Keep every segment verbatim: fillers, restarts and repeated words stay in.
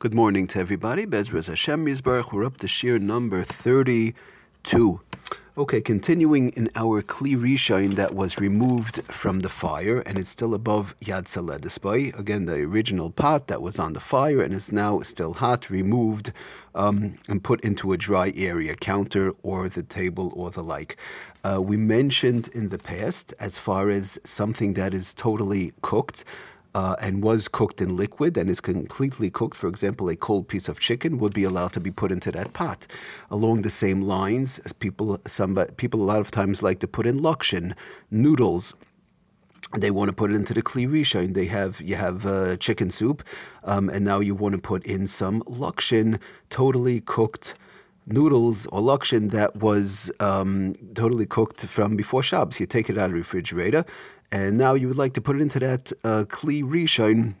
Good morning to everybody. Bezras Hashem Yisbarach. We're up to shir number thirty-two. Okay, continuing in our kli rishon that was removed from the fire and it's still above Yad Soledes Bo. Again, the original pot that was on the fire and is now still hot, removed um, and put into a dry area, counter or the table or the like. Uh, we mentioned in the past as far as something that is totally cooked, Uh, and was cooked in liquid and is completely cooked, for example, a cold piece of chicken would be allowed to be put into that pot. Along the same lines, as people, somebody, people a lot of times like to put in lokshen, noodles. They want to put it into the kli rishon. They have you have uh, chicken soup, um, and now you want to put in some lokshen, totally cooked noodles or lokshen that was um, totally cooked from before Shabbos. You take it out of the refrigerator. And now you would like to put it into that uh, kli rishon,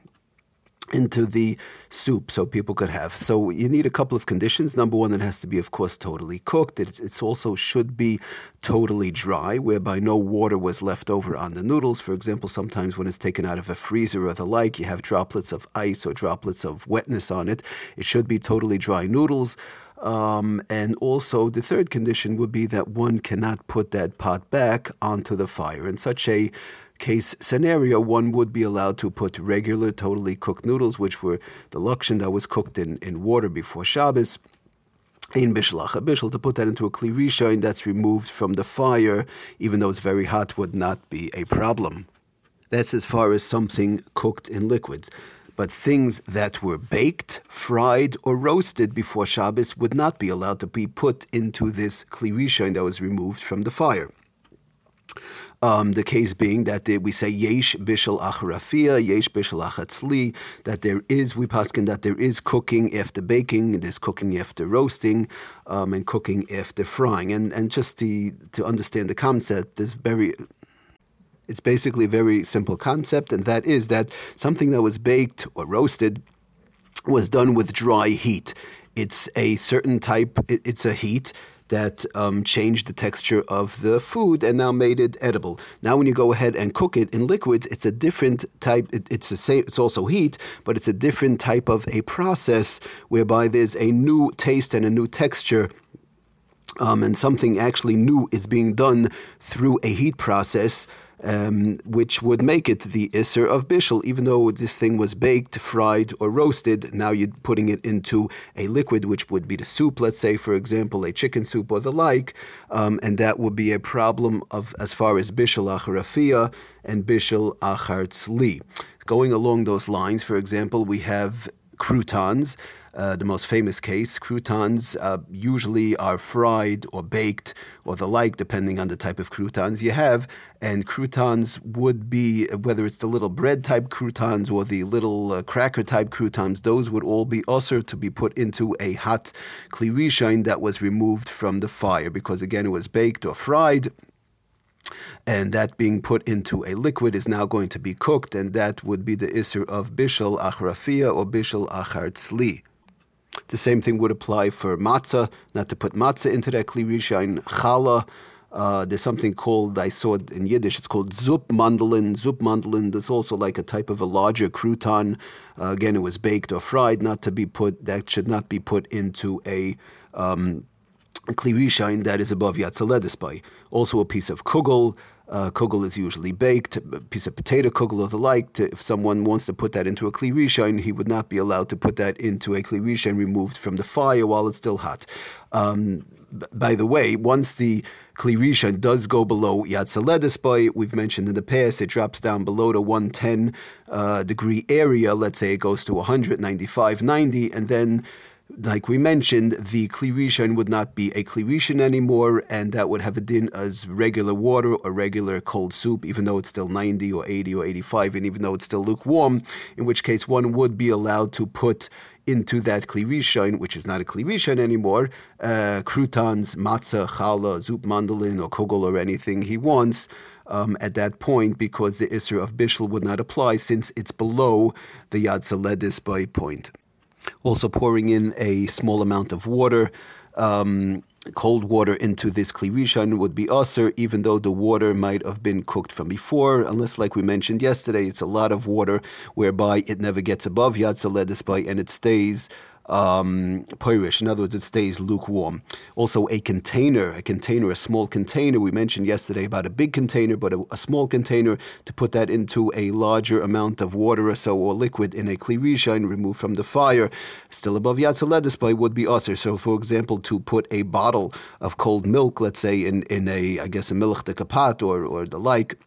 into the soup, so people could have. So you need a couple of conditions. Number one, it has to be, of course, totally cooked. It's, it's also should be totally dry, whereby no water was left over on the noodles. For example, sometimes when it's taken out of a freezer or the like, you have droplets of ice or droplets of wetness on it. It should be totally dry noodles. Um, and also the third condition would be that one cannot put that pot back onto the fire. In such a case scenario, one would be allowed to put regular, totally cooked noodles, which were the lokshen that was cooked in, in water before Shabbos, in Bishlach, a Bishul, to put that into a kli rishon that's removed from the fire, even though it's very hot, would not be a problem. That's as far as something cooked in liquids. But things that were baked, fried, or roasted before Shabbos would not be allowed to be put into this kli rishon that was removed from the fire. Um, the case being that they, we say Yesh Bishul Achar Afiyah, Yesh Bishul Achar Tzli, that there is, we paskin, that there is cooking after baking, there's cooking after roasting, um, and cooking after frying. And and just to, to understand the concept, there's very... It's basically a very simple concept, and that is that something that was baked or roasted was done with dry heat. It's a certain type, it's a heat that um, changed the texture of the food and now made it edible. Now when you go ahead and cook it in liquids, it's a different type, it, it's the same, it's also heat, but it's a different type of a process whereby there's a new taste and a new texture. Um, and something actually new is being done through a heat process, um, which would make it the issur of Bishul. Even though this thing was baked, fried, or roasted, now you're putting it into a liquid, which would be the soup, let's say, for example, a chicken soup or the like, um, and that would be a problem of as far as Bishul Achar Afiyah and Bishul Achar Tzli. Going along those lines, for example, we have croutons. Uh, the most famous case, croutons uh, usually are fried or baked or the like, depending on the type of croutons you have. And croutons would be, whether it's the little bread type croutons or the little uh, cracker type croutons, those would all be also to be put into a hot kli rishon that was removed from the fire because, again, it was baked or fried. And that being put into a liquid is now going to be cooked, and that would be the issur of Bishul Achar Afiyah or Bishul Achar Tzli. The same thing would apply for matzah, not to put matzah into that kli rishon, challah. Uh, there's something called, I saw it in Yiddish, it's called zup mandlen. Zup mandlen, there's also like a type of a larger crouton. Uh, again, it was baked or fried, not to be put, that should not be put into a um, kli rishon that is above Yatza Ledespai. Also a piece of kugel. Uh, kugel is usually baked, a piece of potato kugel or the like. To, if someone wants to put that into a kli rishon, he would not be allowed to put that into a kli rishon removed from the fire while it's still hot. Um, b- by the way, once the kli rishon does go below Yad Soledes Bo, we've mentioned in the past, it drops down below the one hundred ten uh, degree area. Let's say it goes to one hundred ninety-five, ninety, and then, like we mentioned, the kli rishon would not be a kli rishon anymore, and that would have a din as regular water or regular cold soup, even though it's still ninety or eighty or eighty-five, and even though it's still lukewarm, in which case one would be allowed to put into that kli rishon, which is not a kli rishon anymore, uh, croutons, matzah, challah, zup mandolin, or kugel, or anything he wants um, at that point, because the issur of Bishul would not apply since it's below the Yad Soledes Bo point. Also pouring in a small amount of water, um, cold water into this kli rishon would be assur, even though the water might have been cooked from before, unless, like we mentioned yesterday, it's a lot of water whereby it never gets above Yatza Ledespai and it stays um, poirish. In other words, it stays lukewarm. Also, a container, a container, a small container. We mentioned yesterday about a big container, but a, a small container to put that into a larger amount of water or so, or liquid in a kli rishon removed from the fire, still above Yatza Ledespai would be assur. So, for example, to put a bottle of cold milk, let's say, in, in a, I guess, a milch de kapat or, or the like,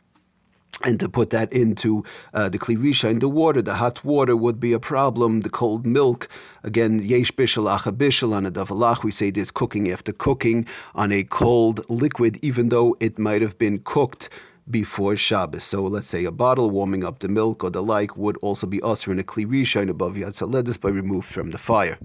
and to put that into uh, the kli rishon, the water, the hot water would be a problem. The cold milk, again, Yesh Bishul Achar Bishul on a davalach, we say this cooking after cooking on a cold liquid, even though it might have been cooked before Shabbos. So let's say a bottle warming up the milk or the like would also be assur in a kli rishon above Yad Soledes Bo, removed from the fire.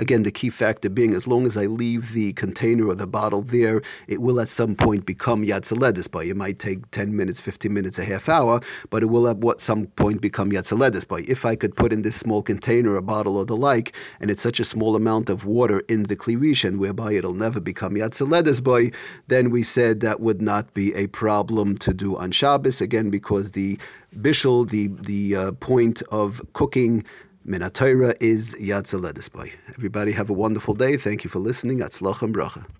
Again, the key factor being, as long as I leave the container or the bottle there, it will at some point become Yad Soledes Bo. It might take ten minutes, fifteen minutes, a half hour, but it will at what some point become Yad Soledes Bo. If I could put in this small container, a bottle or the like, and it's such a small amount of water in the kli rishon whereby it'll never become Yad Soledes Bo, then we said that would not be a problem to do on Shabbos, again, because the bishul, the, the uh, point of cooking Minatayra is Yad Soledes Bo. Everybody have a wonderful day. Thank you for listening. Atzlocham bracha.